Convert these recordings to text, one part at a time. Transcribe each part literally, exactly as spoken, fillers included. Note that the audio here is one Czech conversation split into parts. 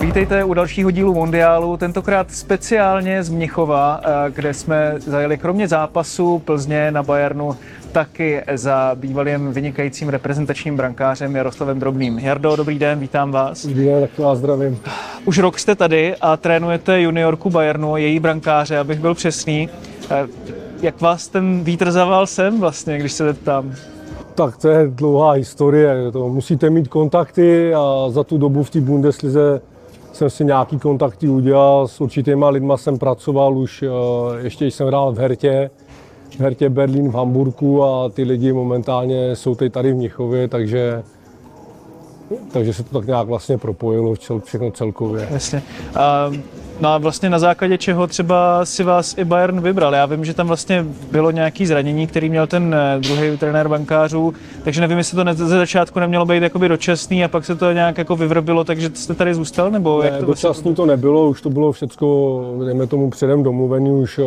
Vítejte u dalšího dílu Mundiálu, tentokrát speciálně z Mnichova, kde jsme zajeli kromě zápasu Plzně na Bayernu taky za bývalým vynikajícím reprezentačním brankářem Jaroslavem Drobným. Jardo, dobrý den, vítám vás. Dobrý den, tak vás zdravím. Už rok jste tady a trénujete juniorku Bayernu, její brankáře, abych byl přesný. Jak vás ten vítr zavál sem vlastně, když se ptám? Tak to je dlouhá historie, to musíte mít kontakty a za tu dobu v té Bundeslize jsem si nějaký kontakty udělal, s určitýma lidma jsem pracoval už, ještě jsem hrál v Hertě, v Hertě Berlín v Hamburku a ty lidi momentálně jsou teď tady v Mnichově, takže, takže se to tak nějak vlastně propojilo všechno celkově. Jasně. A, no a vlastně na základě čeho třeba si vás i Bayern vybral? Já vím, že tam vlastně bylo nějaké zranění, který měl ten druhý trenér bankářů, takže nevím, jestli to ne, ze začátku nemělo být jakoby dočasný a pak se to nějak jako vyvrbilo, takže jste tady zůstal? Nebo ne, jak to dočasný vlastně... to nebylo, už to bylo všecko, dejme tomu, předem domluvený už uh,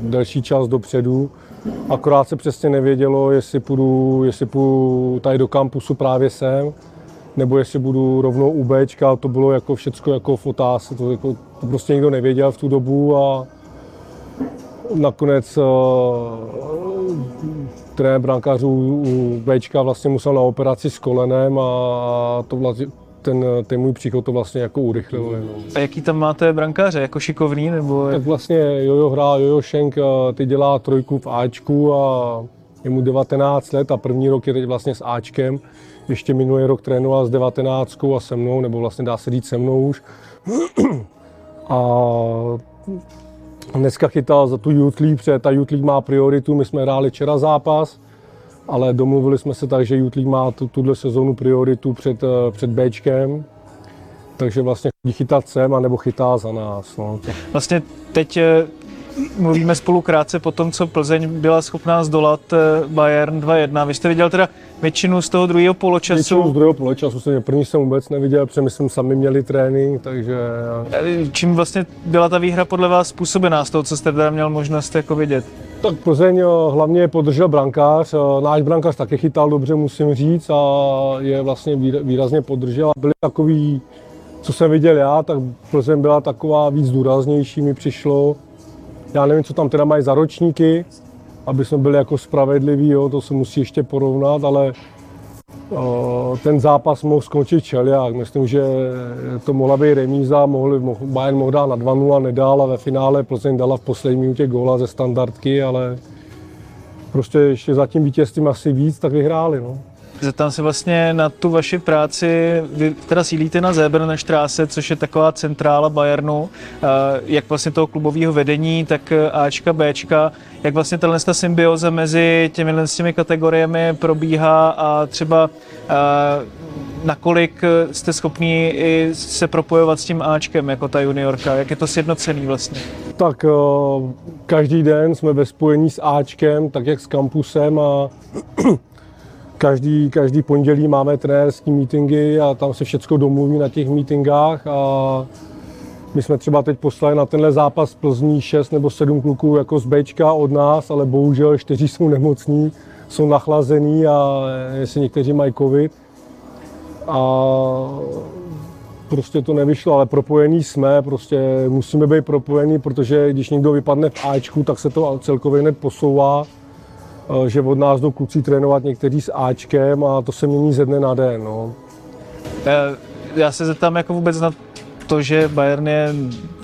delší čas dopředu. Akorát se přesně nevědělo, jestli půjdu, jestli půjdu tady do kampusu právě sem, nebo jestli budu rovnou u Bčka, to bylo jako všecko jako v otázce, to, jako, to prostě nikdo nevěděl v tu dobu a nakonec uh, trenér brankářů u Bčka vlastně musel na operaci s kolenem a to vlastně, ten, ten můj příchod to vlastně jako urychlilo. Jenom. A jaký tam máte brankáře, jako šikovný nebo? Tak vlastně Jojo hrál, Jojo Sheng, ty dělá trojku v Ačku a je mu devatenáct let a první rok je teď vlastně s Ačkem. Ještě minulý rok trénoval s devatenáctkou a se mnou, nebo vlastně dá se říct se mnou už. A dneska chytal za tu Youth League, protože ta Youth League má prioritu, my jsme hráli včera zápas, ale domluvili jsme se tak, že Youth League má tuhle sezónu prioritu před, před Bčkem. Takže vlastně chodí chytat sem, anebo chytá za nás. No. Vlastně teď mluvíme spolu krátce po tom, co Plzeň byla schopná zdolat Bayern dva jedna. Vy jste viděl teda většinu z toho druhého poločasu? Většinu z druhého poločasu, první jsem vůbec neviděl, protože my jsme sami měli trénink, takže... Čím vlastně byla ta výhra podle vás způsobená z toho, co jste teda měl možnost jako vidět? Tak Plzeň hlavně podržel brankář, náš brankář taky chytal dobře, musím říct, a je vlastně výrazně podržel. Byli takový, co jsem viděl já, tak Plzeň byla taková víc důraznější, mi přišlo. Já nevím, co tam teda mají za ročníky, aby jsme byli jako spravedliví, jo, to se musí ještě porovnat, ale o, ten zápas mohl skončit čeliak. Myslím, že to mohla být remíza, mohli, mohl, Bayern mohl dát na dva nula, nedal a ve finále Plzeň dala v poslední minutě góla ze standardky, ale prostě ještě za tím vítězstvím asi víc, tak vyhráli. No. Zeptám se vlastně na tu vaši práci, vy teda sídlíte na Zébernštráse, což je taková centrála Bayernu, jak vlastně toho klubového vedení, tak Ačka, Bčka, jak vlastně tato symbioza mezi těmi, těmi kategoriemi probíhá a třeba nakolik jste schopni i se propojovat s tím Ačkem jako ta juniorka, jak je to sjednocený vlastně? Tak každý den jsme ve spojení s Ačkem, tak jak s kampusem a Každý, každý pondělí máme trenérský meetingy a tam se všechno domluví na těch meetingách a my jsme třeba teď poslali na tenhle zápas Plzní šest nebo sedm kluků jako z Bčka od nás, ale bohužel čtyři jsou nemocní, jsou nachlazení a jestli někteří mají covid a prostě to nevyšlo, ale propojení jsme, prostě musíme být propojení, protože když někdo vypadne v Ačku, tak se to celkově hned posouvá, že od nás jdou kluci trénovat někteří s Ačkem a to se mění ze dne na den. No. Já se zeptám jako vůbec na to, že Bayern je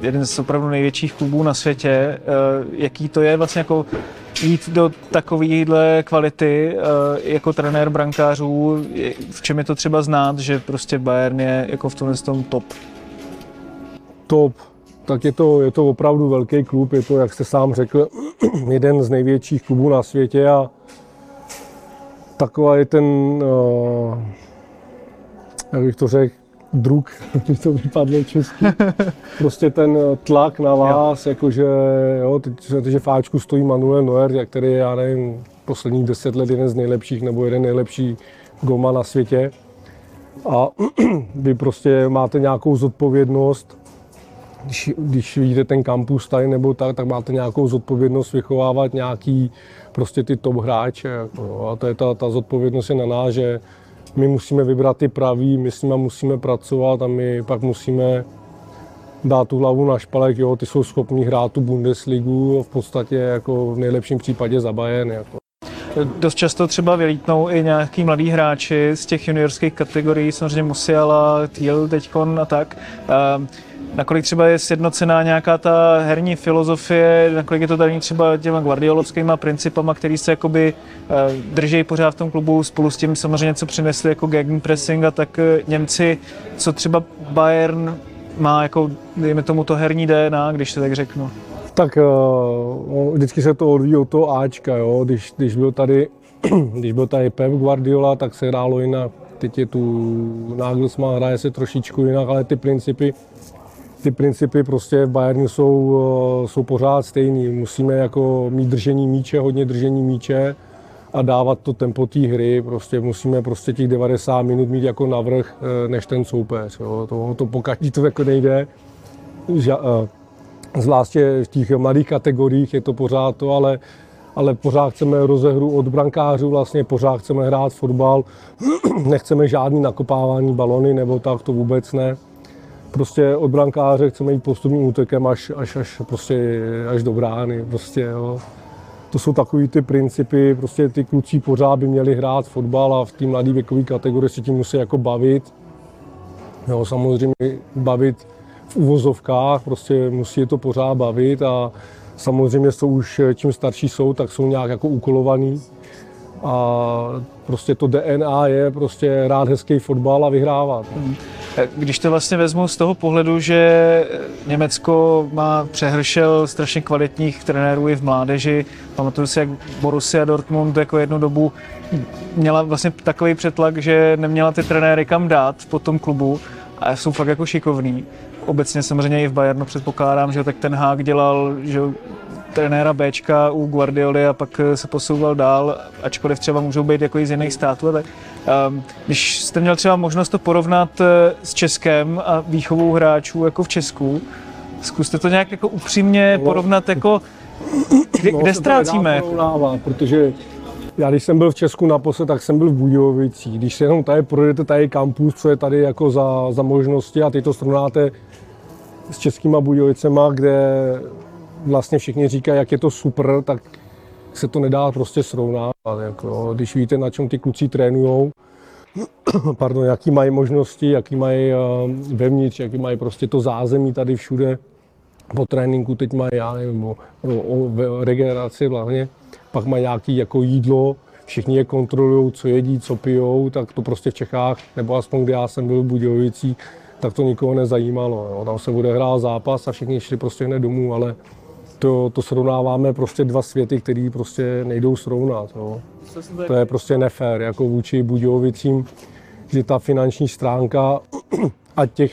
jeden z opravdu největších klubů na světě. Jaký to je vlastně jako jít do takovéhle kvality jako trenér brankářů? V čem je to třeba znát, že prostě Bayern je jako v tomhle tom top? Top. Tak je to, je to opravdu velký klub, je to, jak jste sám řekl, jeden z největších klubů na světě a taková je ten, jak bych to řekl, druk, když to vypadlo česky. Prostě ten tlak na vás, jakože, jo, že fáčku stojí Manuel Neuer, který je, já nevím, posledních deset let jeden z nejlepších nebo jeden nejlepší golman na světě. A vy prostě máte nějakou zodpovědnost, když, když vidíte ten kampus tady nebo tak, tak máte nějakou zodpovědnost vychovávat nějaký prostě ty top hráče. Jako, a to je ta, ta zodpovědnost je na nás, že my musíme vybrat ty pravý, my s nimi musíme pracovat a my pak musíme dát tu hlavu na špalek, jo, ty jsou schopní hrát tu Bundesligu v podstatě jako v nejlepším případě za Bayern. Jako. Dost často třeba vylítnou i nějaký mladí hráči z těch juniorských kategorií, samozřejmě Musiala, Thiel teďkon a tak. Nakolik třeba je sjednocená nějaká ta herní filozofie, nakolik je to tady třeba těma guardiolovskýma principama, který se jakoby drží pořád v tom klubu, spolu s tím samozřejmě co přinesli jako gegenpressing a tak Němci, co třeba Bayern má jako, dejme tomu, to herní D N A, když to tak řeknu. Tak vždycky se to odvíjí od toho Ačka, jo. Když, když, byl tady, když byl tady Pep Guardiola, tak se hrálo jinak, teď je tu Nagelsmann, hraje se trošičku jinak, ale ty principy, ty principy prostě v Bayernu jsou, jsou pořád stejný. Musíme jako mít držení míče, hodně držení míče a dávat to tempo té hry. Prostě musíme prostě těch devadesát minut mít jako navrch než ten soupeř. Jo. To, to pokaždé to jako nejde. Ža, Zvláště v těch mladých kategoriích je to pořád to, ale, ale pořád chceme rozehru od brankářů, vlastně pořád chceme hrát fotbal, nechceme žádný nakopávání balony nebo tak, to vůbec ne. Prostě od brankáře chceme jít postupným útokem až, až, až, prostě, až do brány. Prostě, jo. To jsou takový ty principy, prostě ty kluci pořád by měli hrát fotbal a v té mladé věkové kategorii se tím musí jako bavit. Jo, samozřejmě bavit v uvozovkách, prostě musí je to pořád bavit a samozřejmě jsou už, čím starší jsou, tak jsou nějak jako úkolovaný. A prostě to D N A je prostě hrát hezký fotbal a vyhrávat. Když to vlastně vezmu z toho pohledu, že Německo má přehršel strašně kvalitních trenérů i v mládeži, pamatuju si, jak Borussia Dortmund jako jednu dobu měla vlastně takový přetlak, že neměla ty trenéry kam dát po tom klubu a jsou fakt jako šikovný. Obecně samozřejmě i v Bayernu předpokládám, že tak ten Hák dělal, že trenéra Bčka u Guardioli a pak se posouval dál, ačkoliv třeba můžou být jako i z jiných států. Tak, um, když jste měl třeba možnost to porovnat s Českem a výchovou hráčů jako v Česku, zkuste to nějak jako upřímně porovnat, jako kde, no, kde ztrácíme? Protože já když jsem byl v Česku naposled, tak jsem byl v Budějovicích. Když se jenom tady projedete tady kampus, co je tady jako za, za možnosti a teď to srovnáte s českýma Budějovicema, kde vlastně všichni říkají, jak je to super, tak se to nedá prostě srovnávat. Jako, když víte, na čem ty kluci trénujou, pardon, jaký mají možnosti, jaký mají vevnitř, jaký mají prostě to zázemí tady všude. Po tréninku teď mají, já nevím, o, o regeneraci hlavně. Pak mají nějaké jako jídlo, všichni je kontrolují, co jedí, co pijou, tak to prostě v Čechách, nebo aspoň kde já jsem byl v Budějovicích, tak to nikoho nezajímalo. Jo. Tam se odehrál zápas a všichni šli prostě hned domů, ale to, to srovnáváme prostě dva světy, které prostě nejdou srovnat. Jo. To je prostě nefér, jako vůči Budějovicím, že ta finanční stránka a těch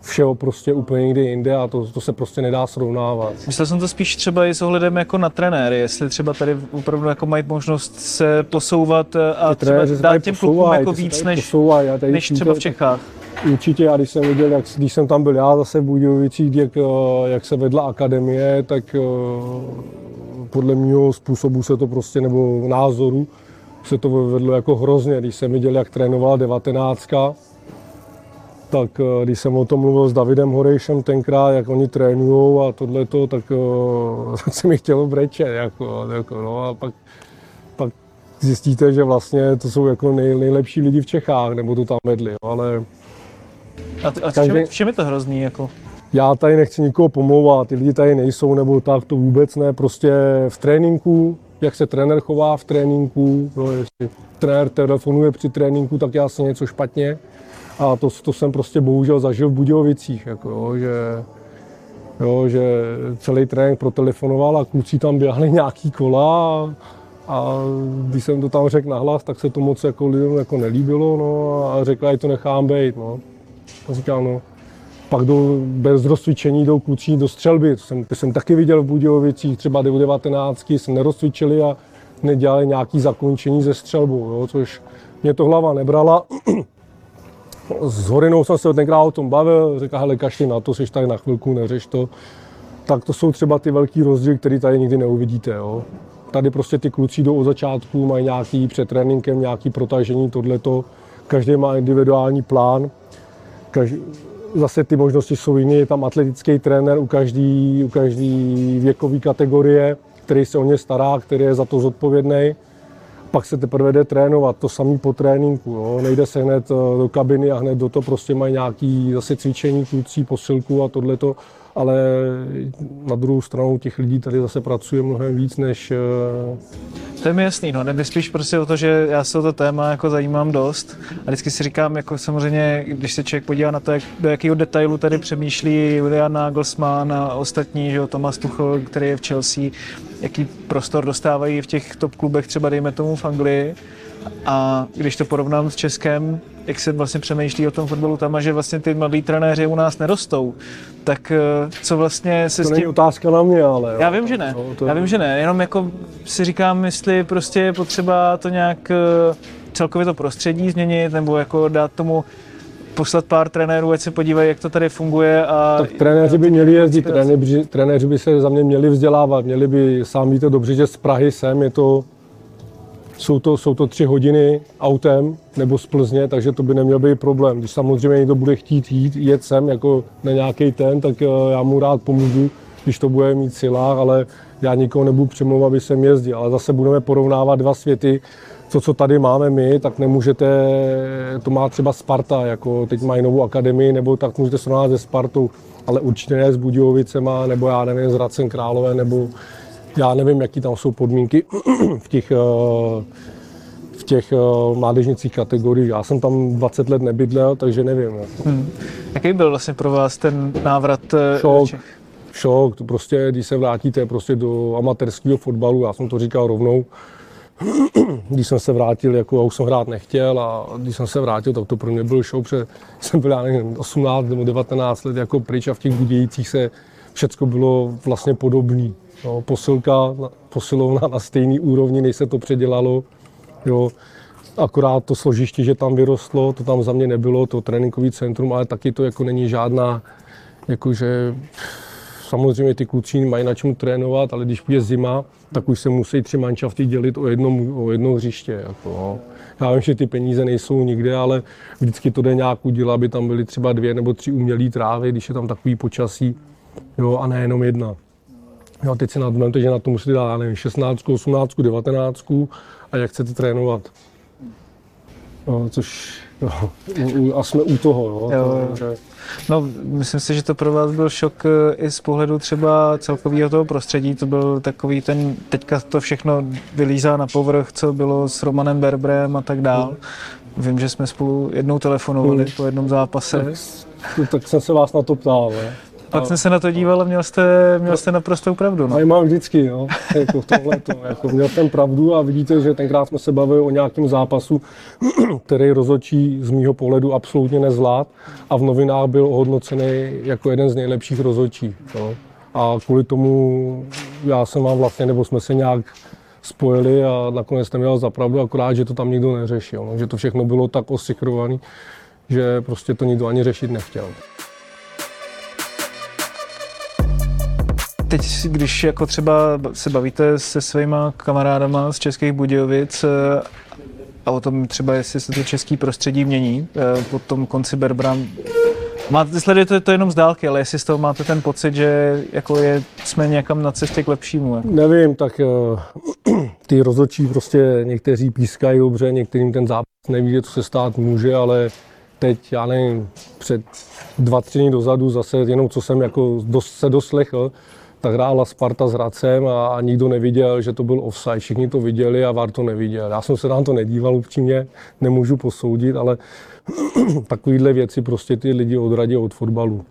všeho prostě úplně někde jinde a to, to se prostě nedá srovnávat. Myslel jsem to spíš třeba i s ohledem jako na trenéry, jestli třeba tady opravdu jako mají možnost se posouvat a třeba dát těm klubům jako víc než, než třeba v Čechách. Určitě, a když jsem viděl, jak, když jsem tam byl já zase v Budějovicích, jak, jak se vedla akademie, tak podle mého způsobu se to prostě, nebo názoru, se to vedlo jako hrozně, když jsem viděl, jak trénovala devatenáctka. Tak když jsem o tom mluvil s Davidem Horejšem tenkrát, jak oni trénujou a tohleto, tak, tak se mi chtělo brečet. Jako, jako, no, a pak, pak zjistíte, že vlastně to jsou jako nej, nejlepší lidi v Čechách, nebo to tam vedli. Ale a t- a každý, všem je to hrozný? Jako? Já tady nechci nikoho pomlouvat, ty lidi tady nejsou, nebo tak, to vůbec ne. Prostě v tréninku, jak se trenér chová v tréninku, no, jestli trenér telefonuje při tréninku, tak já jsem něco špatně. A to, to jsem prostě bohužel zažil v Budějovicích, jako jo, že, jo, že celý trénink protelefonoval a kluci tam běhali nějaký kola a, a když jsem to tam řekl nahlas, tak se to moc jako lidem jako nelíbilo, no, a řekla, že to nechám bejt. No. A říkám, no, pak jdou bez rozcvičení, jdou kluci do střelby, to jsem, to jsem taky viděl v Budějovicích, třeba devatenáctky se nerozcvičili a nedělali nějaké zakončení ze střelbou, jo, což mě to hlava nebrala. S Horinou jsem se tenkrát o tom bavil, říkal, hele, kašli na to, seš tak na chvilku, neřeš to. Tak to jsou třeba ty velký rozdíly, které tady nikdy neuvidíte, jo. Tady prostě ty kluci jdou od začátku, mají nějaký před tréninkem, nějaký protažení, tohleto. Každý má individuální plán. Každý, zase ty možnosti jsou jiné, je tam atletický trenér u každý, u každý věkové kategorie, který se o ně stará, který je za to zodpovědný. Pak se teprve jde trénovat, to samý po tréninku, jo. Nejde se hned do kabiny a hned do toho, prostě mají nějaký zase cvičení, kluci, posilku a tohleto. Ale na druhou stranu těch lidí tady zase pracuje mnohem víc než... To je mi jasný, no, jde spíš prostě o to, že já se o to téma jako zajímám dost a vždycky si říkám, jako samozřejmě, když se člověk podívá na to, jak, do jakého detailu tady přemýšlí Julian Nagelsmann a ostatní, že Thomas Tuchel, který je v Chelsea, jaký prostor dostávají v těch top klubech, třeba dejme tomu v Anglii. A když to porovnám s Českem, jak se vlastně přemýšlí o tom fotbalu tam a že vlastně ty mladí trenéři u nás nerostou, tak co vlastně se to s tím... To není otázka na mě, ale... Jo. Já vím, že ne, no, to... já vím, že ne, jenom jako si říkám, jestli prostě je potřeba to nějak celkově to prostředí změnit, nebo jako dát tomu poslat pár trenérů, ať se podívají, jak to tady funguje a... Tak trenéři by měli jezdit, trenéři, trenéři by se za mě měli vzdělávat, měli by, sám víte dobře, že z Prahy sem je to... Jsou to, jsou to tři hodiny autem nebo z Plzně, takže to by neměl být problém. Když samozřejmě někdo bude chtít jít, jet sem jako na nějaký ten, tak já mu rád pomůžu, když to bude mít silách, ale já nikoho nebudu přemlouvat, aby sem jezdil. Ale zase budeme porovnávat dva světy. To, co tady máme my, tak nemůžete, to má třeba Sparta, jako teď mají novou akademii, nebo tak můžete srovnávat se Spartou, ale určitě ne s Budějovicema, nebo já nevím, s Hradcem Králové, nebo já nevím, jaký tam jsou podmínky v těch, v těch mládežnických kategoriích. Já jsem tam dvacet let nebydlel, takže nevím. Hmm. Jaký byl vlastně pro vás ten návrat? Šok, šok. To prostě, když se vrátíte prostě do amatérského fotbalu, já jsem to říkal rovnou, když jsem se vrátil, jako já už jsem hrát nechtěl a když jsem se vrátil, tak to pro mě byl šok, protože jsem byl, já nevím, osmnáct nebo devatenáct let jako pryč a v těch Budějících se všecko bylo vlastně podobné. No, posilka, posilovna na stejné úrovni, než se to předělalo, jo. Akorát to složiště, že tam vyrostlo, to tam za mě nebylo, to tréninkové centrum, ale taky to jako není žádná, jakože samozřejmě ty kluci mají na čemu trénovat, ale když bude zima, tak už se musí tři manšafty dělit o jedno, o jedno hřiště, jako, no. Já vím, že ty peníze nejsou nikde, ale vždycky to jde nějak udělat, aby tam byly třeba dvě nebo tři umělé trávy, když je tam takový počasí, jo, a nejenom jedna. Jo, teď si nadmělte, že na to musíte dát, nevím, šestnáct, osmnáct, devatenáct a jak chcete trénovat. No, což, jo, a jsme u toho, jo. Jo. To, no, myslím si, že to pro vás byl šok i z pohledu třeba celkového toho prostředí. To byl takový ten, teďka to všechno vylízá na povrch, co bylo s Romanem Berbrem a tak dál. Vím, že jsme spolu jednou telefonovali hmm. po jednom zápase. Tak, tak jsem se vás na to ptal, ne? Pak jsem se na to díval a měl jste, měl jste naprostou pravdu. No. A mám vždycky, jo, jako v tohleto, jako měl jsem pravdu a vidíte, že tenkrát jsme se bavili o nějakém zápasu, který rozhodčí z mýho pohledu absolutně nezvlád a v novinách byl ohodnocený jako jeden z nejlepších rozhodčí. Jo. A kvůli tomu já jsem vám vlastně, nebo jsme se nějak spojili a nakonec jsem měl za pravdu, akorát, že to tam nikdo neřešil, no, že to všechno bylo tak osikrované, že prostě to nikdo ani řešit nechtěl. Teď, když jako třeba se bavíte se svýma kamarádama z Českých Budějovic a o tom třeba, jestli se to český prostředí mění po tom konci Berbra, máte, sledujete to jenom z dálky, ale jestli z toho máte ten pocit, že jako je, jsme někam na cestě k lepšímu? Jako. Nevím, tak ty rozhodčí prostě někteří pískají dobře, některým ten zápas neví, co se stát může, ale teď, já nevím, před dva, tři dny dozadu zase jenom co jsem jako dos, se doslechl, tak hrála Sparta s Hradcem a, a nikdo neviděl, že to byl offside. Všichni to viděli a V A R to neviděl. Já jsem se tam to nedíval upřímně, nemůžu posoudit, ale takovýhle věci prostě ty lidi odradí od fotbalu.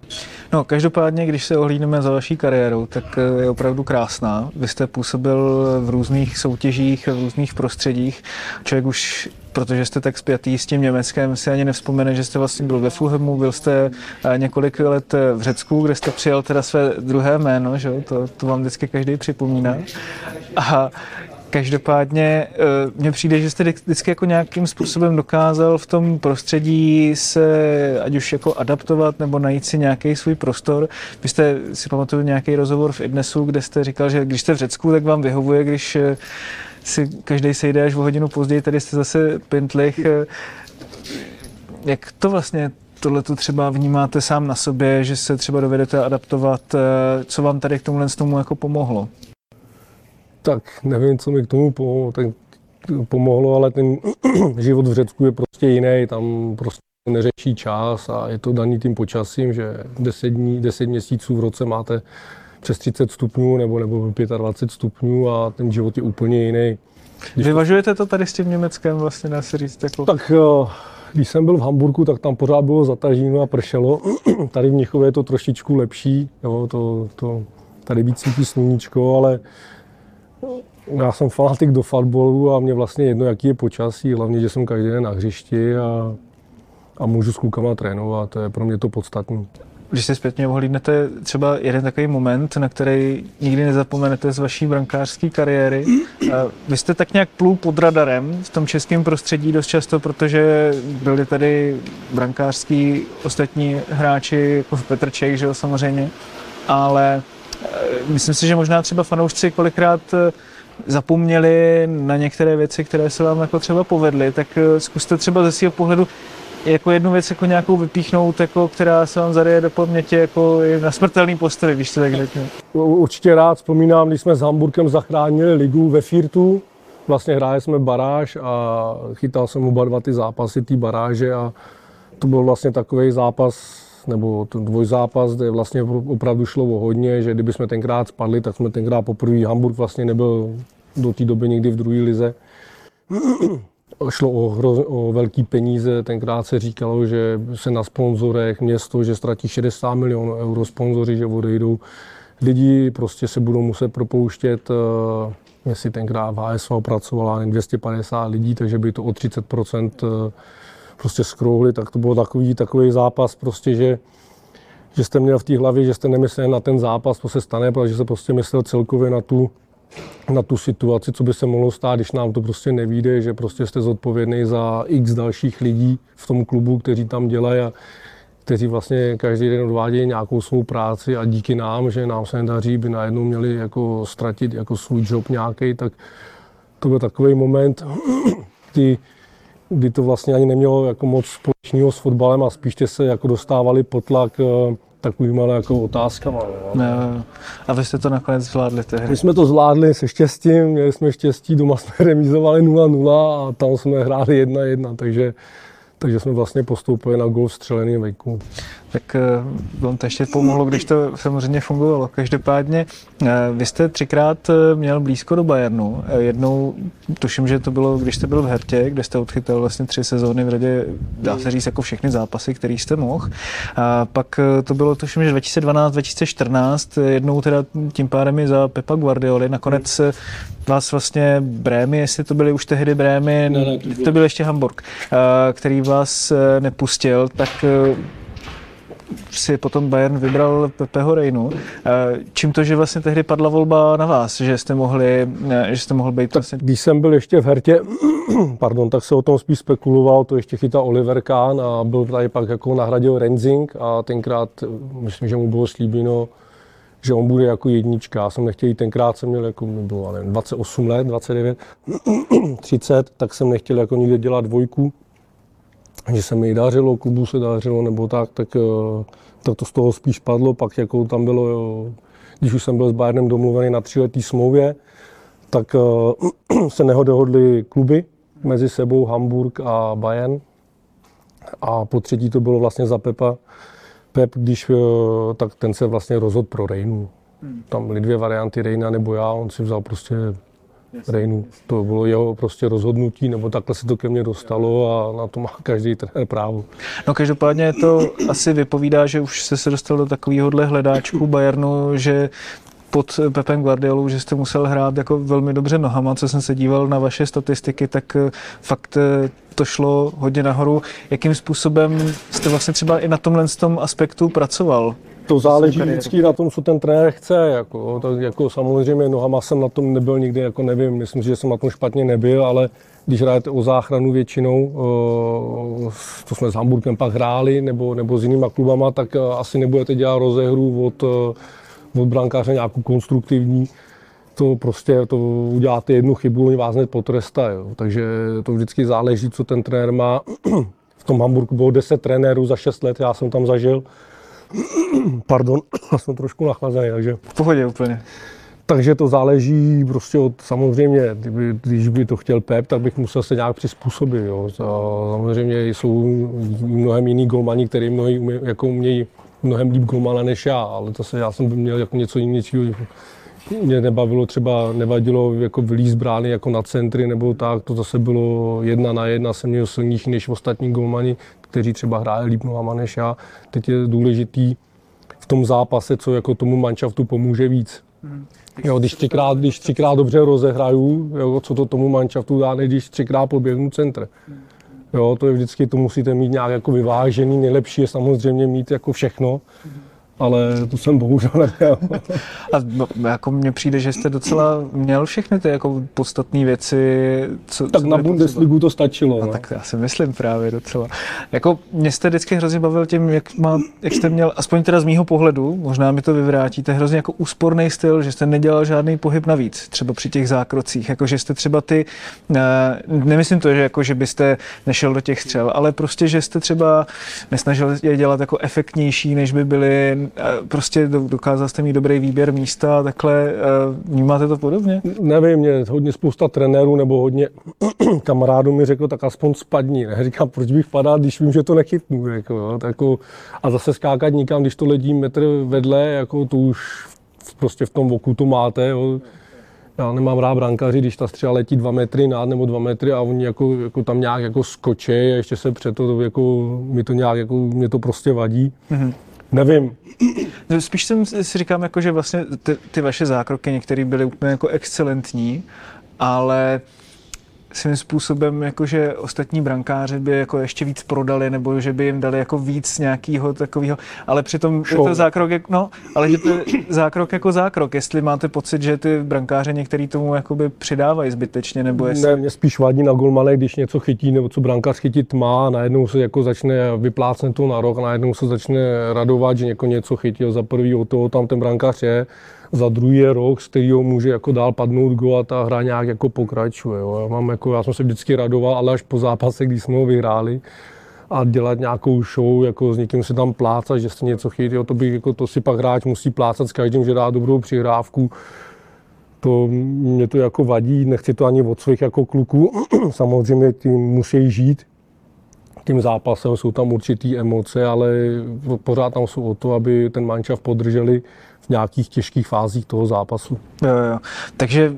No, každopádně, když se ohlídneme za vaší kariérou, tak je opravdu krásná. Vy jste působil v různých soutěžích, v různých prostředích. Člověk už protože jste tak spjatý s tím Německem, si ani nevzpomene, že jste vlastně byl ve Fulhamu, byl jste několik let v Řecku, kde jste přijal teda své druhé jméno, že? To, to vám vždycky každý připomíná. A každopádně mně přijde, že jste vždycky jako nějakým způsobem dokázal v tom prostředí se ať už jako adaptovat nebo najít si nějaký svůj prostor. Vy jste si pamatuju nějaký rozhovor v Idnesu, kde jste říkal, že když jste v Řecku, tak vám vyhovuje, když si každý sejde až o hodinu později, tady jste zase pintlich. Jak to vlastně tohleto třeba vnímáte sám na sobě, že se třeba dovedete adaptovat? Co vám tady k tomuhle tomu jako pomohlo? Tak nevím, co mi k tomu pomohlo, tak pomohlo, ale ten život v Řecku je prostě jiný, tam prostě neřeší čas a je to daný tím počasím, že deset měsíců v roce máte přes třicet stupňů nebo, nebo dvacet pět stupňů a ten život je úplně jiný. Když vyvažujete to tady s tím Německem, vlastně dá se říct jako? Tak když jsem byl v Hamburku, tak tam pořád bylo zataženo a pršelo, tady v Mnichově je to trošičku lepší, jo, to, to, tady víc svítí sluníčko, ale já jsem fanatik do fotbalu a mě vlastně jedno, jaký je počasí, hlavně, že jsem každý den na hřišti a, a můžu s klukama trénovat, to je pro mě to podstatné. Když se zpětně ohlídnete, třeba jeden takový moment, na který nikdy nezapomenete z vaší brankářské kariéry. Vy jste tak nějak plul pod radarem v tom českém prostředí dost často, protože byli tady brankářský ostatní hráči, jako Petr Čech, že jo, samozřejmě, ale myslím si, že možná třeba fanoušci kolikrát zapomněli na některé věci, které se vám jako třeba povedly, tak zkuste třeba ze svého pohledu jako jednu věc jako nějakou vypíchnout, jako, která se vám zaryje do paměti jako na smrtelný postoj, když se tak řekne. Určitě rád vzpomínám, když jsme s Hamburkem zachránili ligu ve Fürthu, vlastně hráli jsme baráž a chytal jsem oba dva ty zápasy, ty baráže a to byl vlastně takový zápas, nebo dvojzápas, kde vlastně opravdu šlo o hodně, že kdyby jsme tenkrát spadli, tak jsme tenkrát poprvé, Hamburk vlastně nebyl do té doby nikdy v druhé lize. Šlo o, hro, o velký peníze, tenkrát se říkalo, že se na sponzorech město, že ztratí šedesát milionů euro sponzoři, že odejdou. Lidi prostě se budou muset propouštět, jestli tenkrát v H S V pracovala dvě stě padesát lidí, takže by to o třicet procent prostě skrouhli, tak to byl takový, takový zápas prostě, že, že jste měl v té hlavě, že jste nemyslel na ten zápas, co se stane, protože se prostě myslel celkově na tu, na tu situaci, co by se mohlo stát, když nám to prostě nevyjde, že prostě jste zodpovědný za x dalších lidí v tom klubu, kteří tam dělají a kteří vlastně každý den odvádějí nějakou svou práci a díky nám, že nám se nedaří, by najednou měli jako ztratit jako svůj job nějaký, tak to byl takový moment, ty kdy to vlastně ani nemělo jako moc společného s fotbalem a spíš se jako dostávali pod tlak takovýma jako otázkama. No, a vy jste to nakonec zvládli tehdy? My jsme to zvládli se štěstím, měli jsme štěstí, doma jsme remizovali nula nula a tam jsme hráli jedna jedna, takže, takže jsme vlastně postoupili na gól střelený vejku. Tak vám to ještě pomohlo, když to samozřejmě fungovalo. Každopádně vy jste třikrát měl blízko do Bayernu. Jednou, tuším, že to bylo, když jste byl v Hertě, kde jste odchytal vlastně tři sezóny v řadě, dá se říct, jako všechny zápasy, které jste mohl. A pak to bylo, tuším, že dva tisíce dvanáct, dva tisíce čtrnáct, jednou teda tím pádem i za Pepa Guardioli. Nakonec vás vlastně Brémy, jestli to byly už tehdy Brémy, ne, ne, to, to byl ještě Hamburk, který vás nepustil, tak si potom Bayern vybral Pepeho Reinu. Čím to, že vlastně tehdy padla volba na vás, že jste mohli, že jste mohl být vlastně... Když jsem byl ještě v Hertě, pardon, tak se o tom spíš spekuloval, to ještě chytal Oliver Kahn a byl tady pak jako nahradil Renzing a tenkrát, myslím, že mu bylo slíbeno, že on bude jako jednička. Já jsem nechtěl jít, tenkrát jsem měl jako, bylo, nevím, dvacet osm let, dvacet devět, třicet, tak jsem nechtěl jako nikde dělat dvojku. Že se mi dařilo, klubu se dařilo nebo tak, tak, tak to z toho spíš padlo. Pak jako tam bylo, jo, když už jsem byl s Bayernem domluvený na tříletý smlouvě, tak uh, se nedohodly kluby mezi sebou, Hamburk a Bayern. A po třetí to bylo vlastně za Pepa. Pep, když, uh, tak ten se vlastně rozhodl pro Reinu. Tam byly dvě varianty, Reina nebo já, on si vzal prostě Reinu. To bylo jeho prostě rozhodnutí, nebo takhle se to ke mně dostalo a na to má každý trenér právo. No každopádně to asi vypovídá, že už jste se dostal do takovéhohle hledáčku Bayernu, že pod Pepem Guardiolou, že jste musel hrát jako velmi dobře nohama, co jsem se díval na vaše statistiky, tak fakt to šlo hodně nahoru. Jakým způsobem jste vlastně třeba i na tomhle tom aspektu pracoval? To záleží vždycky na tom, co ten trenér chce. Jako, tak jako samozřejmě nohama jsem na tom nebyl nikdy, jako nevím, myslím si, že jsem na tom špatně nebyl, ale když hrajete o záchranu většinou, to jsme s Hamburkem pak hráli, nebo, nebo s jinýma klubama, tak asi nebudete dělat rozehru od, od brankáře nějakou konstruktivní. To prostě to uděláte jednu chybu, oni vás hned potrestají. Takže to vždycky záleží, co ten trenér má. V tom Hamburku bylo deset trenérů za šest let, já jsem tam zažil. Pardon, já jsem trošku nachlazený, takže... V pohodě úplně. Takže to záleží prostě od, samozřejmě, kdyby, když by to chtěl Pep, tak bych musel se nějak přizpůsobit, jo. Samozřejmě jsou mnohem jiný golmani, který mnohý umějí, jako umějí mnohem líp golmana než já, ale zase já jsem měl jako něco jiného. Mě nebavilo třeba, nevadilo jako vylíz brány jako na centry nebo tak, to zase bylo jedna na jedna, jsem měl silnější než ostatní golmani, kteří třeba hráli líp nohama než já. Teď je důležitý v tom zápase, co jako tomu manšaftu pomůže víc. Jo, když třikrát, když třikrát dobře rozehraju, jo, co to tomu manšaftu dá, než když třikrát poběhnu centr. Jo, to je vždycky, to musíte mít nějak jako vyvážený, nejlepší je samozřejmě mít jako všechno. Ale to jsem bohužel neměl. A no, jako mně přijde, že jste docela měl všechny ty jako podstatné věci. Co, tak co na Bundesligu to stačilo. No, tak já si myslím právě docela. Jako mě jste vždycky hrozně bavil tím, jak, má, jak jste měl, aspoň teda z mýho pohledu, možná mi to vyvrátíte, hrozně jako úsporný styl, že jste nedělal žádný pohyb navíc, třeba při těch zákrocích. Jako že jste třeba ty, nemyslím to, že, jako, že byste nešel do těch střel, ale prostě, že jste třeba nesnažil je dělat jako efektnější, než by byly. Prostě dokázal jste mít dobrý výběr místa a takhle, vnímáte to podobně? Nevím, mě hodně spousta trenérů nebo hodně kamarádů mi řeklo, tak aspoň spadni. Já říkám, proč bych padal, když vím, že to nechytnu. Jako, jako, a zase skákat nikam, když to ledí metr vedle, jako, to už prostě v tom voku to máte. Jo. Já nemám rád brankáři, když ta střela letí dva metry nad nebo dva metry a oni jako, jako tam nějak jako skočí a ještě se před to, jako, mi to nějak, jako, mě to prostě vadí. Mm-hmm. Nevím. Spíš jsem si říkám, jako, že vlastně ty, ty vaše zákroky některé byly úplně jako excelentní, ale svým způsobem, jako, že ostatní brankáři by jako ještě víc prodali, nebo že by jim dali jako víc nějakého takového, ale přitom je to zákrok, no, ale že to je zákrok jako zákrok, jestli máte pocit, že ty brankáři některý tomu jakoby přidávají zbytečně, nebo jestli... Ne, mě spíš vadí na golmane, když něco chytí, nebo co brankář chytit má, najednou se jako začne vyplácnout to na rok, najednou se začne radovat, že něko něco chytil, za prvý o toho tam ten brankář je, za druhý rok, z kterého může jako dál padnout gól a ta hra nějak jako pokračuje. Jo. Já, mám jako, já jsem se vždycky radoval, ale až po zápase, když jsme ho vyhráli, a dělat nějakou show, jako s někým se tam plácat, že se něco chytí, jo. To, by, jako, to si pak hráč musí plácat s každým, že dá dobrou přihrávku. To mě to jako vadí, nechci to ani od svých jako kluků, samozřejmě tím musí žít. Tím zápasem jsou tam určitý emoce, ale pořád tam jsou o to, aby ten manšaft podrželi v nějakých těžkých fázích toho zápasu. Jo, jo. Takže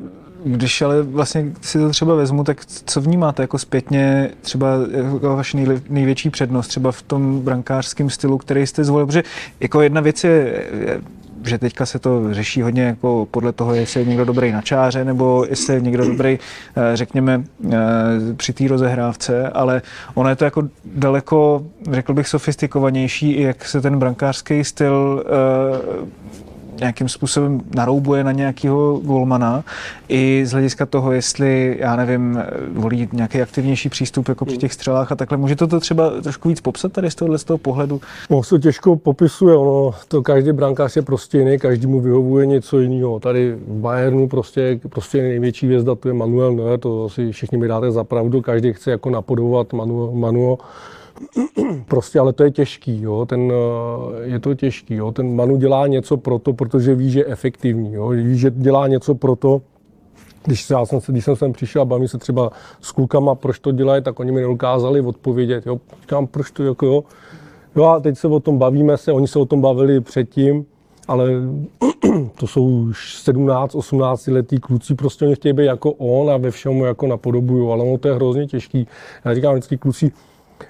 když ale vlastně si to třeba vezmu, tak co vnímáte jako zpětně třeba jako vaši největší přednost třeba v tom brankářském stylu, který jste zvolil? Protože jako jedna věc je, že teďka se to řeší hodně jako podle toho, jestli je někdo dobrý na čáře, nebo jestli je někdo dobrý, řekněme, při té rozehrávce, ale ono je to jako daleko, řekl bych, sofistikovanější, i jak se ten brankářský styl nějakým způsobem naroubuje na nějakého golmana, i z hlediska toho, jestli, já nevím, volí nějaký aktivnější přístup jako při těch střelách a takhle. Můžete to třeba trošku víc popsat tady z tohohle z toho pohledu? No, se těžko popisuje, ono, to každý brankář je prostě jiný, každý mu vyhovuje něco jiného. Tady v Bayernu prostě, prostě největší hvězda, to je Manuel Neuer, to asi všichni mi dáte za pravdu, každý chce jako napodobovat Manuel, Manuel. Prostě, ale to je těžký, jo. Ten, je to těžký, jo. Ten Manu dělá něco proto, protože ví, že je efektivní, jo. Ví, že dělá něco proto, když, já jsem, když jsem sem přišel a bavím se třeba s klukama, proč to dělají, tak oni mi nedokázali odpovědět, jo. Říkám, proč to, jako jo. Jo a teď se o tom bavíme se, oni se o tom bavili předtím, ale to jsou sedmnáct osmnáct letý kluci, prostě oni chtějí být jako on a ve všemu jako napodobují, ale ono to je hrozně těžký. Já říkám vždycky kluci,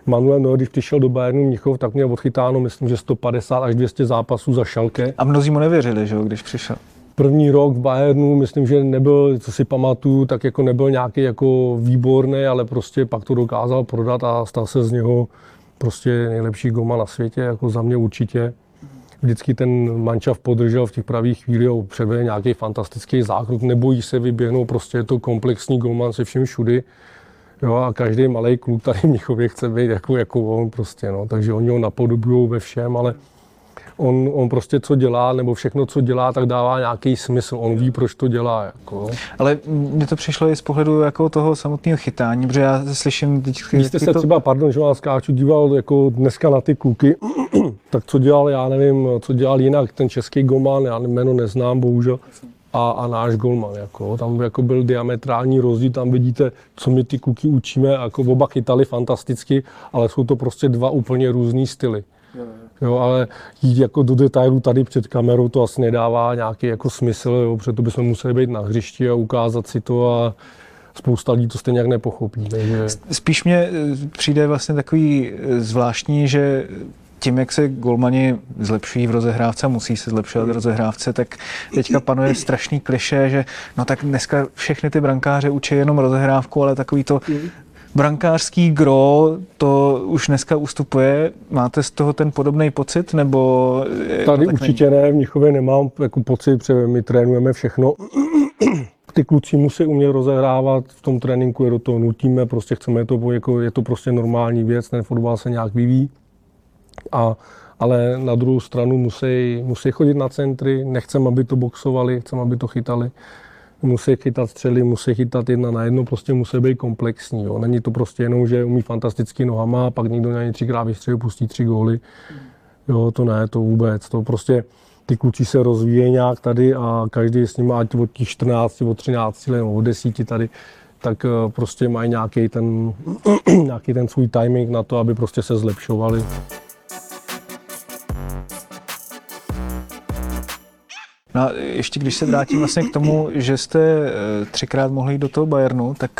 Manuel Neuer, když přišel do Bayernu Mnichov, tak měl odchytáno, myslím, že sto padesát až dvě stě zápasů za Schalke. A mnozí mu nevěřili, že jo, když přišel. První rok v Bayernu, myslím, že nebyl, co si pamatuju, tak jako nebyl nějaký jako výborný, ale prostě pak to dokázal prodat a stal se z něho prostě nejlepší golman na světě, jako za mě určitě. Vždycky ten mančav podržel v těch pravých chvílích, předvede nějaký fantastický zákrok, nebojí se vyběhnout, prostě je to komplexní golman se vším všudy. Jo, a každý malý kluk tady v Mnichově chce být jako, jako on prostě, no, takže oni ho napodobujou ve všem, ale On, on prostě co dělá, nebo všechno, co dělá, tak dává nějaký smysl. On ví, proč to dělá. Jako. Ale mně to přišlo i z pohledu jako toho samotného chytání, protože já slyším vždycky... Vy jste se to... třeba, pardon, že vás skáču, díval jako dneska na ty kluky, tak co dělal, já nevím, co dělal jinak ten český golman, já jméno neznám, bohužel, a, a náš golman. Jako. Tam jako byl diametrální rozdíl, tam vidíte, co my ty kluky učíme, jako oba chytali fantasticky, ale jsou to prostě dva úplně různý styly. Jo, ale jít jako do detailů tady před kamerou, to asi nedává nějaký jako smysl, jo, protože to bychom museli být na hřišti a ukázat si to a spousta lidí to stejně nějak nepochopí. Takže... Spíš mně přijde vlastně takový zvláštní, že tím, jak se golmani zlepšují v rozehrávce, musí se zlepšovat v rozehrávce, tak teďka panuje strašný klišé, že no tak dneska všechny ty brankáře učí jenom rozehrávku, ale takový to... Brankářský gro, to už dneska ustupuje. Máte z toho ten podobný pocit, nebo... Tady to určitě není? Ne, v Mnichově nemám jako pocit, protože my trénujeme všechno. Ty kluci musí umět rozehrávat, v tom tréninku je do toho nutíme, prostě chceme to, jako je to prostě normální věc, ten fotbal se nějak vyvíjí. A, ale na druhou stranu musí, musí chodit na centry, nechcem, aby to boxovali, chcem, aby to chytali. Musí chytat střely, musí chytat jedna na jedno, prostě musí být komplexní. Jo. Není to prostě jenom, že umí fantasticky nohama a pak někdo na něj třikrát vystřelí, pustí tři góly. Jo, to ne, to vůbec. To prostě ty kluci se rozvíjejí nějak tady a každý s nimi, ať od těch čtrnácti, od třinácti let, nebo od desíti tady, tak prostě mají nějaký ten, nějaký ten svůj timing na to, aby prostě se zlepšovali. No a ještě když se vrátím vlastně k tomu, že jste třikrát mohli jít do toho Bayernu, tak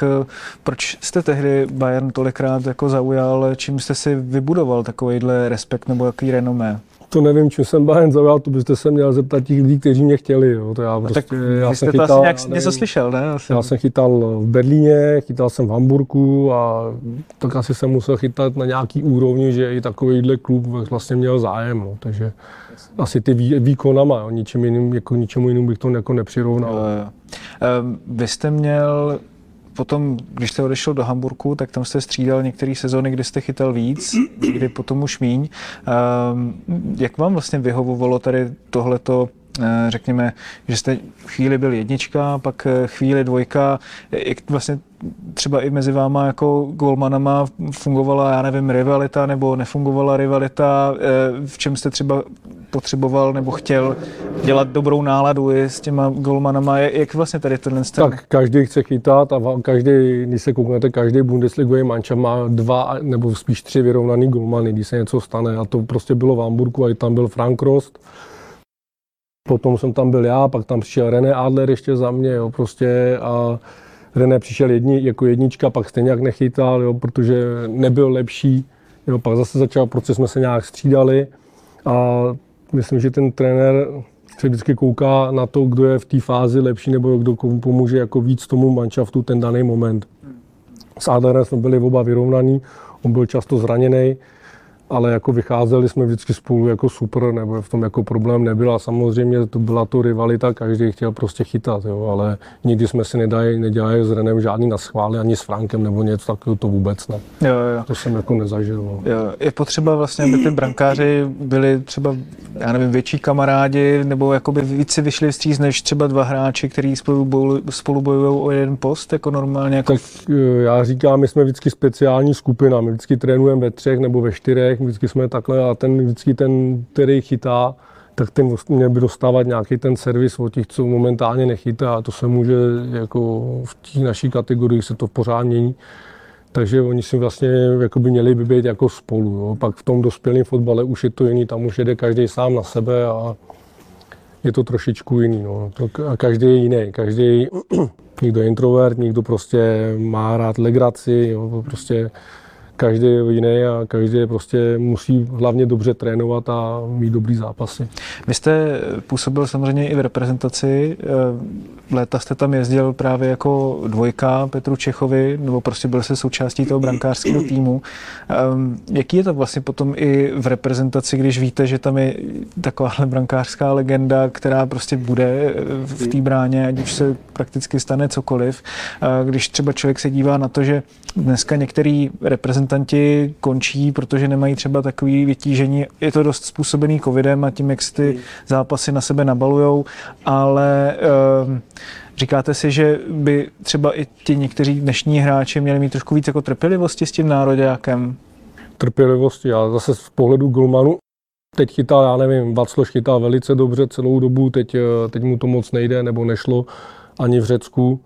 proč jste tehdy Bayern tolikrát jako zaujal, čím jste si vybudoval takovejhle respekt nebo jaký renomé? To nevím, čím jsem Bayern zaujal, to byste se měl zeptat těch lidí, kteří mě chtěli. Jo. To já prostě, tak já vy jste jsem to chytal, asi nějak něco slyšel, ne? Asi. Já jsem chytal v Berlíně, chytal jsem v Hamburku a tak asi jsem musel chytat na nějaký úrovni, že i takovýhle klub vlastně měl zájem, no, takže... Asi ty výkonama, jo. Ničem jiným, jako ničemu jinému bych to jako nepřirovnal. Uh, vy jste měl potom, když jste odešel do Hamburku, tak tam jste střídal některé sezóny, kdy jste chytal víc, kdy potom už míň. Uh, jak vám vlastně vyhovovalo tady tohleto, uh, řekněme, že jste chvíli byl jednička, pak chvíli dvojka, jak vlastně třeba i mezi váma jako golmanama fungovala, já nevím, rivalita nebo nefungovala rivalita, v čem jste třeba potřeboval nebo chtěl dělat dobrou náladu i s těma golmanama, jak vlastně tady tenhle ten... Tak každý chce chytat a každý, když se kouknete, každý Bundesligový mančav má dva nebo spíš tři vyrovnaný golmany, když se něco stane a to prostě bylo v Hamburku a i tam byl Frank Rost. Potom jsem tam byl já, pak tam přišel René Adler ještě za mě, jo, prostě a René přišel jedni, jako jednička, pak stejně jak nechytal, jo, protože nebyl lepší. Jo, pak zase začal proces, jsme se nějak střídali a myslím, že ten trenér se vždycky kouká na to, kdo je v té fázi lepší nebo kdo komu pomůže jako víc tomu manšaftu ten daný moment. S Adlerem jsme byli oba vyrovnaní, on byl často zraněný, ale jako vycházeli jsme vždycky spolu jako super, nebo v tom jako problém nebyl a samozřejmě to byla to rivalita, každý chtěl prostě chytat, jo, ale nikdy jsme si nedali, nedělali s Renem žádný naschvály, ani s Frankem nebo něco takového, to vůbec ne. Jo, jo. To jsem jako nezažil. Jo. Je potřeba vlastně, aby ty brankáři byli třeba, já nevím, větší kamarádi, nebo jakoby víc si vyšli vstříc než třeba dva hráči, kteří spolu, spolu bojují o jeden post, jako normálně? Jako... Tak já říkám, my jsme vždycky speciální skupina, my vždycky trénujeme ve třech nebo ve čtyřech. Vždycky jsme takhle a ten, vždycky ten, který chytá, tak ten měl by dostávat nějaký ten servis od těch, co momentálně nechytá a to se může jako v těch naší kategorii se to pořád mění. Takže oni si vlastně jako by měli by být jako spolu. Jo. Pak v tom dospělém fotbale už je to jiný, tam už jede každý sám na sebe a je to trošičku jiný. No. A každý je jiný, každý, někdo je introvert, někdo prostě má rád legraci, jo, prostě Každý je jiný a každý prostě musí hlavně dobře trénovat a mít dobrý zápasy. Vy jste působil samozřejmě i v reprezentaci. Léta jste tam jezdil právě jako dvojka Petru Čechovi, nebo prostě byl jste součástí toho brankářského týmu. Jaký je to vlastně potom i v reprezentaci, když víte, že tam je takováhle brankářská legenda, která prostě bude v té bráně, ať už se prakticky stane cokoliv. Když třeba člověk se dívá na to, že dneska některý reprezentanti končí, protože nemají třeba takový vytížení. Je to dost způsobený covidem a tím, jak si ty zápasy na sebe nabalujou, ale um, říkáte si, že by třeba i ti někteří dnešní hráči měli mít trošku víc jako trpělivosti s tím nároďákem? Trpělivosti, já zase z pohledu golmanu teď chytá, já nevím, Václoš chytá velice dobře celou dobu, teď, teď mu to moc nejde nebo nešlo ani v Řecku.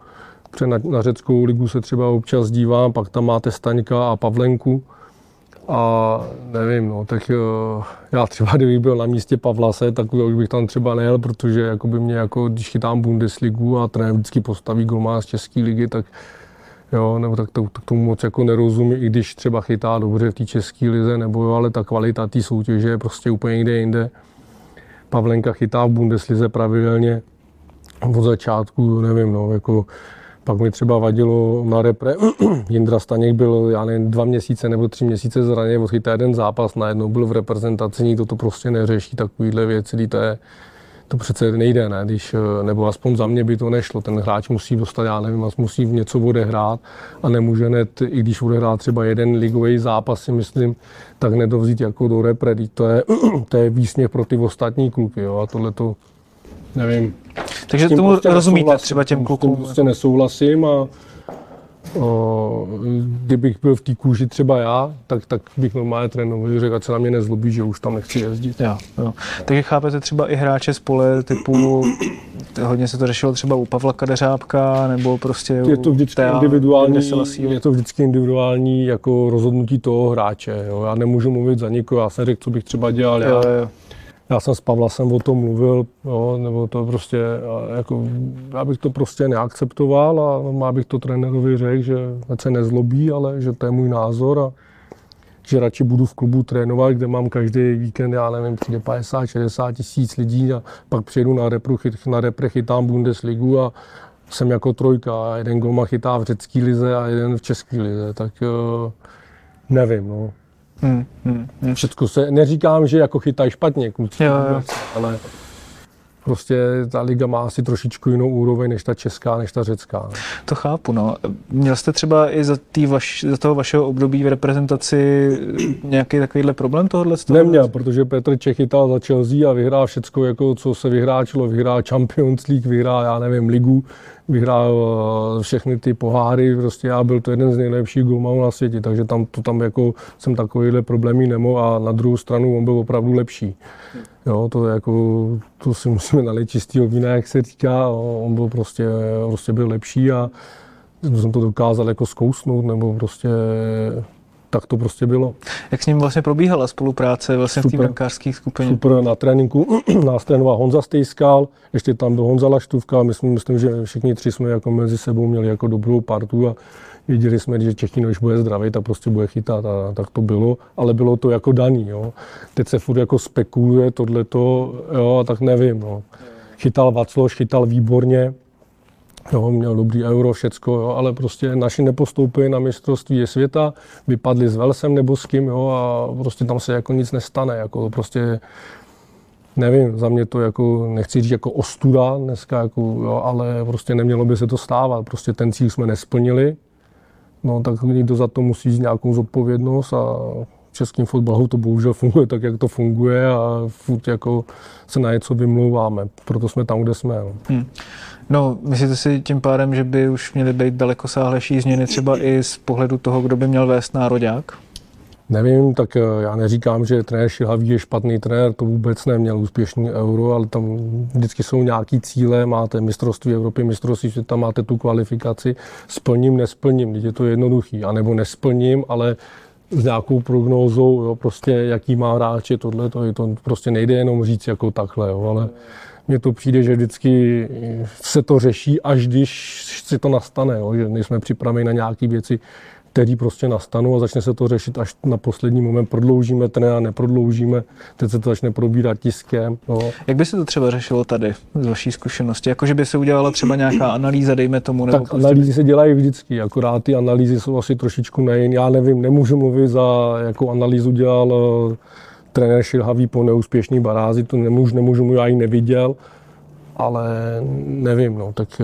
Na, na řeckou ligu se třeba občas dívám, pak tam máte Staňka a Pavlenku a nevím, no, tak já třeba, kdybych byl na místě Pavlase, tak bych tam třeba nejel, protože jakoby mě, jako, když chytám Bundesligu a trenér vždycky postaví golmán z České ligy, tak jo, nebo tak, tak, tak tomu moc jako nerozumím, i když třeba chytá dobře v té České lize, nebo jo, ale ta kvalita té soutěže je prostě úplně někde jinde. Pavlenka chytá v Bundeslize pravidelně od začátku, nevím, no, jako pak mi třeba vadilo na repre, Jindra Staněk byl, já nevím, dva měsíce nebo tři měsíce zraně, odchytá jeden zápas, najednou byl v reprezentaci, nikdo to prostě neřeší, takovýhle věci, to, je, to přece nejde, ne? Když, nebo aspoň za mě by to nešlo, ten hráč musí dostat, já nevím, musí něco odehrát a nemůže net, i když odehrá třeba jeden ligový zápas, si myslím, tak nedovzít jako do repre, to je, to je výsměch pro ty ostatní kluky, jo? A tohle to, nevím. Takže tomu prostě rozumíte třeba těm klukům? S tím prostě nesouhlasím a o, kdybych byl v té kůži třeba já, tak, tak bych normálně trénoval, řekl, ať se na mě nezlobí, že už tam nechci jezdit. Já, jo. Takže chápete třeba i hráče z pole typu, hodně se to řešilo třeba u Pavla Kadeřábka, nebo prostě je to vždycky té, individuální, je to vždycky individuální jako rozhodnutí toho hráče. Jo. Já nemůžu mluvit za nikoho, já jsem řekl, co bych třeba dělal já. Jo, jo. Já jsem s Pavlasem o tom mluvil, jo, nebo to prostě, jako, já bych to prostě neakceptoval a já bych to trenérovi řekl, že se nezlobí, ale že to je můj názor a že radši budu v klubu trénovat, kde mám každý víkend, já nevím, přijde padesát šedesát tisíc lidí a pak přijedu na, repru, na repre, chytám Bundesligu a jsem jako trojka. Jeden golman chytá v řecký lize a jeden v český lize, tak nevím, no. Hmm, hmm, hmm. Všechno se, neříkám, že jako chytají špatně kluci, ale prostě ta liga má asi trošičku jinou úroveň než ta česká, než ta řecká. Ne? To chápu, no. Měl jste třeba i za, vaš, za toho vašeho období v reprezentaci nějaký takovýhle problém tohohle? Neměl, protože Petr Čech chytal za Chelsea a vyhrál všecko, jako, co se vyhráčilo. Vyhrál Champions League, vyhrál, já nevím, ligu, vyhrál všechny ty poháry, prostě já byl to jeden z nejlepších golmanů na světě, takže tam, to tam jako jsem takovýhle problémy nemohl a na druhou stranu on byl opravdu lepší. Jo, to, jako, to si musíme nalít čistýho vína, jak se říká, on byl prostě, prostě byl lepší a jsem to dokázal jako zkousnout, nebo prostě tak to prostě bylo. Jak s ním vlastně probíhala spolupráce vlastně super, v té brankářské skupině? Super, na tréninku nás trénoval Honza Stejskal, ještě tam byl Honza Laštůvka, my jsme, myslím, že všichni tři jsme jako mezi sebou měli jako dobrou partu a věděli jsme, že Čechino, když bude zdravý, tak prostě bude chytat a tak to bylo, ale bylo to jako daný, jo. Teď se furt jako spekuluje tohleto, jo, a tak nevím, no. Chytal Václoš, chytal výborně, jo, měl dobrý euro, všecko, jo, ale prostě naši nepostoupili na mistrovství světa, vypadli s Velsem nebo s kým, jo, a prostě tam se jako nic nestane, jako prostě, nevím, za mě to jako, nechci říct jako ostuda dneska, jako, jo, ale prostě nemělo by se to stávat, prostě ten cíl jsme nesplnili, no tak někdo za to musí jít nějakou zodpovědnost a v českém fotbalu to bohužel funguje tak, jak to funguje a furt jako se na něco vymlouváme, proto jsme tam, kde jsme. No. Hmm. No, myslíte si tím pádem, že by už měly být dalekosáhlejší změny třeba i z pohledu toho, kdo by měl vést nároďák? Nevím, tak já neříkám, že trenér Šilhavý je špatný trenér, to vůbec neměl úspěšný euro, ale tam vždycky jsou nějaký cíle, máte mistrovství Evropy, mistrovství světa, máte tu kvalifikaci, splním, nesplním, teď je to jednoduchý, anebo nesplním, ale s nějakou prognózou, jo, prostě jaký má hráče tohle, to, to prostě nejde jenom říct jako takhle, jo, ale mně to přijde, že vždycky se to řeší, až když si to nastane, jo, že nejsme připraveni na nějaké věci, který prostě nastanou a začne se to řešit až na poslední moment. Prodloužíme trenéra, neprodloužíme, teď se to začne probírat tiskem. No. Jak by se to třeba řešilo tady z vaší zkušenosti? Jakože by se udělala třeba nějaká analýza, dejme tomu? Nebo tak prostě... analýzy se dělají vždycky, akorát ty analýzy jsou asi trošičku nejen. Já nevím, nemůžu mluvit za, jakou analýzu dělal trenér Šilhavý po neúspěšný Barázi, to nemůžu, nemůžu, já ji neviděl. Ale nevím, no, tak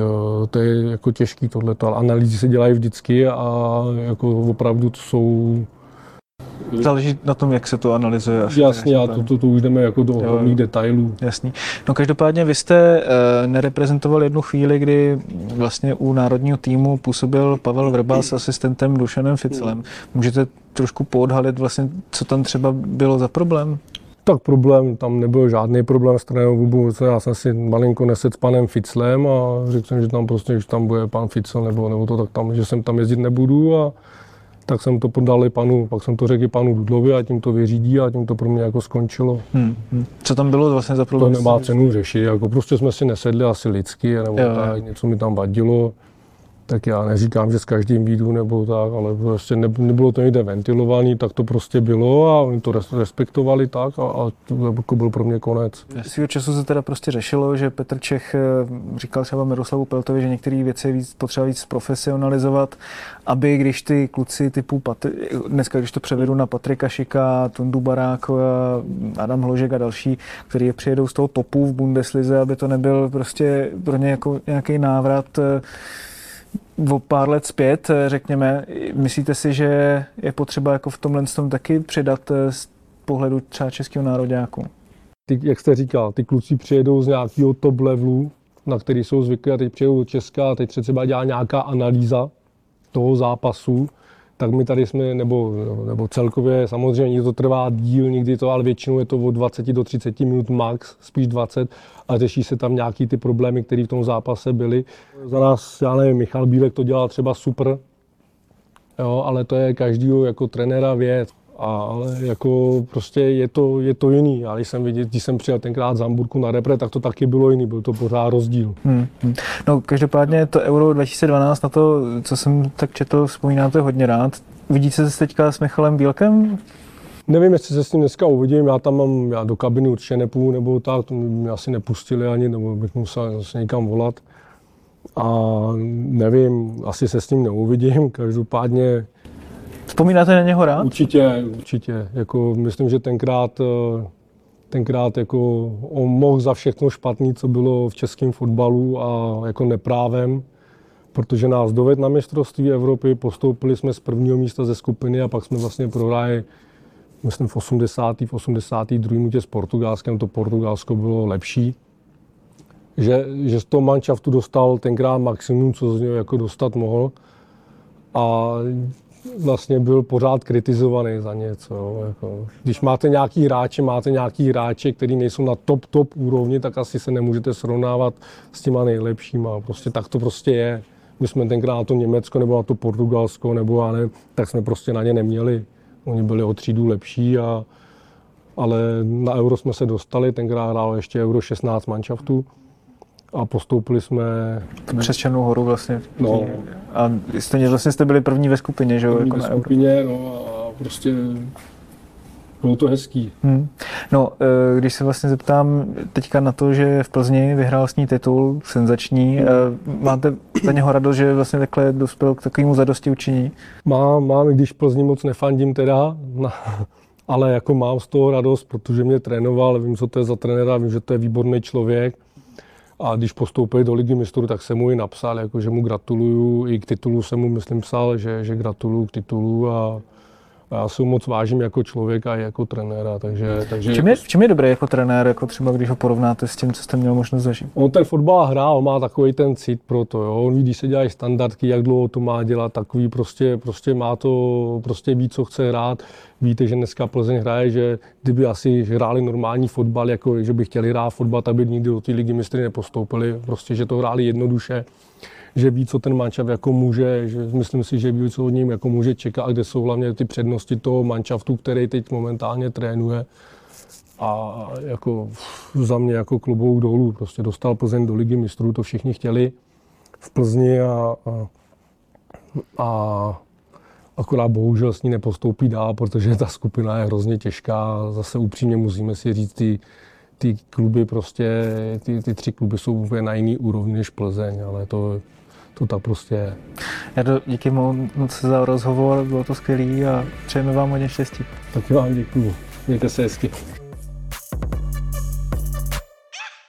to je jako těžký tohleto, ale analýzy se dělají vždycky a jako opravdu to jsou... Záleží na tom, jak se to analyzuje. Asi jasně, a to, to, to už jdeme jako do ohromných detailů. Jasný. No každopádně vy jste e, nereprezentoval jednu chvíli, kdy vlastně u národního týmu působil Pavel Vrba s asistentem Dušanem Ficzelem. Můžete trošku poodhalit vlastně, co tam třeba bylo za problém? Tak problém, tam nebyl žádný problém s trenérem, já jsem si malinko nesed s panem Ficzelem a řekl jsem, že tam prostě, když tam bude pan Ficzel nebo, nebo to, tak tam, že jsem tam jezdit nebudu a tak jsem to podal i panu, pak jsem to řekl i panu Dudlovi a tím to vyřídí a tím to pro mě jako skončilo. Hmm, hmm. Co tam bylo vlastně za problém? To nemá cenu řešit, jako prostě jsme si nesedli asi lidsky, nebo tak, něco mi tam vadilo. Tak já neříkám, že s každým výjdu nebo tak, ale prostě nebylo to někde ventilovaný, tak to prostě bylo a oni to respektovali tak a, a to byl pro mě konec. Z svýho času se teda prostě řešilo, že Petr Čech říkal třeba Miroslavu Peltovi, že některé věci je potřeba víc profesionalizovat, aby když ty kluci typu, Patr... dneska když to převedu na Patrika Šika, Tondu Barákova, Adam Hložek a další, kteří je přijedou z toho topu v Bundeslize, aby to nebyl prostě pro ně jako nějaký návrat o pár let zpět, řekněme. Myslíte si, že je potřeba jako v tomhle tom taky přidat z pohledu třeba českého nároďáku? Ty, jak jste říkal, ty kluci přijedou z nějakého top levelu, na který jsou zvyklí a teď přijedou do Česka a teď třeba dělá nějaká analýza toho zápasu, tak my tady jsme, nebo, nebo celkově samozřejmě někdy to trvá díl, někdy to, ale většinou je to od dvacet do třiceti minut max, spíš dvacet a řeší se tam nějaký ty problémy, které v tom zápase byly. Za nás, já nevím, Michal Bílek to dělal třeba super, jo, ale to je každýho jako trenéra věc, ale jako prostě je to, je to jiný. Já když jsem viděl, když jsem přijel tenkrát z Hamburku na repre, tak to taky bylo jiný, byl to pořád rozdíl. Hmm. No každopádně to Euro dva tisíce dvanáct, na to, co jsem tak četl, vzpomínáte hodně rád. Vidíte se teďka s Michalem Bílkem? Nevím, jestli se s ním dneska uvidím, já tam mám, já do kabiny určitě nepůjdu, nebo tak, to mě asi nepustili ani, nebo bych musel zase někam volat. A nevím, asi se s ním neuvidím, každopádně. Vzpomínáte na něho rád? Určitě, určitě. Jako, myslím, že tenkrát, tenkrát jako on mohl za všechno špatný, co bylo v českém fotbalu a jako neprávem, protože nás dovedl na mistrovství Evropy, postoupili jsme z prvního místa ze skupiny a pak jsme vlastně prohráli, myslím, v osmdesáté, v osmdesáté druhé minutě s Portugalskem, to Portugalsko bylo lepší. Že, že z toho manšaftu dostal tenkrát maximum, co z něho jako dostat mohl. A vlastně byl pořád kritizovaný za něco. Jako. Když máte nějaký hráče, máte nějaký hráče, který nejsou na top, top úrovni, tak asi se nemůžete srovnávat s těma nejlepšíma. Prostě tak to prostě je. My jsme tenkrát na to Německo nebo na to Portugalsko, nebo já nevím, tak jsme prostě na ně neměli. Oni byli o třídu lepší, a, ale na Euro jsme se dostali, tenkrát hrálo ještě Euro šestnáct manšaftů. A postoupili jsme... Přes Černou horu vlastně. No. A jste, vlastně jste byli první ve skupině, že jo? První jako ve skupině, no a prostě bylo to hezký. Hmm. No, když se vlastně zeptám teďka na to, že v Plzni vyhrál s ní titul, senzační, hmm. máte za něho radost, že vlastně takhle dospěl k takovému zadosti učiní? Mám, mám, i když Plzni moc nefandím teda, na, ale jako mám z toho radost, protože mě trénoval, vím, co to je za trenéra, vím, že to je výborný člověk. A když postoupili do Ligy mistrů, tak jsem mu i napsal, jako, že mu gratuluju, i k titulu jsem mu, myslím, psal, že, že gratuluju k titulu a, a já si ho moc vážím jako člověka i jako trenéra, takže... takže v, čem je, v čem je dobrý jako trenér, jako třeba když ho porovnáte s tím, co jste měl možnost zažít? On ten fotbal hrá, on má takový ten cit pro to, jo, on ví, když se dělají standardky, jak dlouho to má dělat, takový prostě, prostě má to, prostě ví, co chce hrát. Víte, že dneska Plzeň hraje, že kdyby asi hráli normální fotbal, jako že by chtěli hrát fotbal, tak by nikdy do té Ligy mistrů nepostoupili, prostě, že to hráli jednoduše, že ví, co ten manšaft jako může, že myslím si, že ví, co od něj jako může čekat a kde jsou hlavně ty přednosti toho manšaftu, který teď momentálně trénuje. A jako za mě jako klobouk dolů, prostě dostal Plzeň do Ligy mistrů, to všichni chtěli v Plzni a, a, a Akorát bohužel s ní nepostoupí dál, protože ta skupina je hrozně těžká. Zase upřímně musíme si říct, ty, ty kluby prostě, ty, ty tři kluby jsou úplně na jiný úrovni než Plzeň, ale to, to tak prostě je. Jardo, díky moc za rozhovor, bylo to skvělý a přejeme vám hodně štěstí. Taky vám děkuju. Mějte se hezky.